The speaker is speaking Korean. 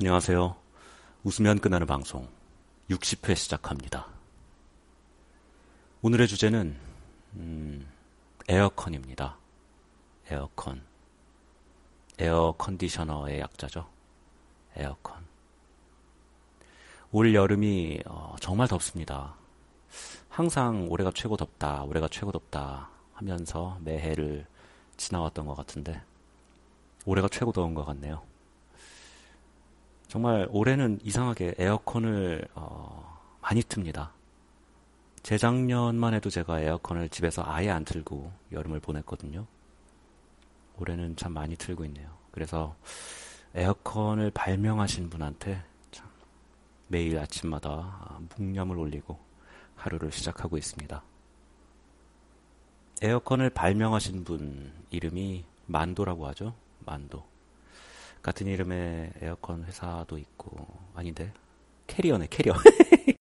안녕하세요. 웃으면 끝나는 방송 60회 시작합니다. 오늘의 주제는 에어컨입니다. 에어컨. 에어컨디셔너의 약자죠. 에어컨. 올 여름이 정말 덥습니다. 항상 올해가 최고 덥다, 올해가 최고 덥다 하면서 매해를 지나왔던 것 같은데 올해가 최고 더운 것 같네요. 정말 올해는 이상하게 에어컨을 많이 틉니다. 재작년만 해도 제가 에어컨을 집에서 아예 안 틀고 여름을 보냈거든요. 올해는 참 많이 틀고 있네요. 그래서 에어컨을 발명하신 분한테 참 매일 아침마다 묵념을 올리고 하루를 시작하고 있습니다. 에어컨을 발명하신 분 이름이 만도라고 하죠. 만도. 같은 이름의 에어컨 회사도 있고, 아닌데, 캐리어네, 캐리어.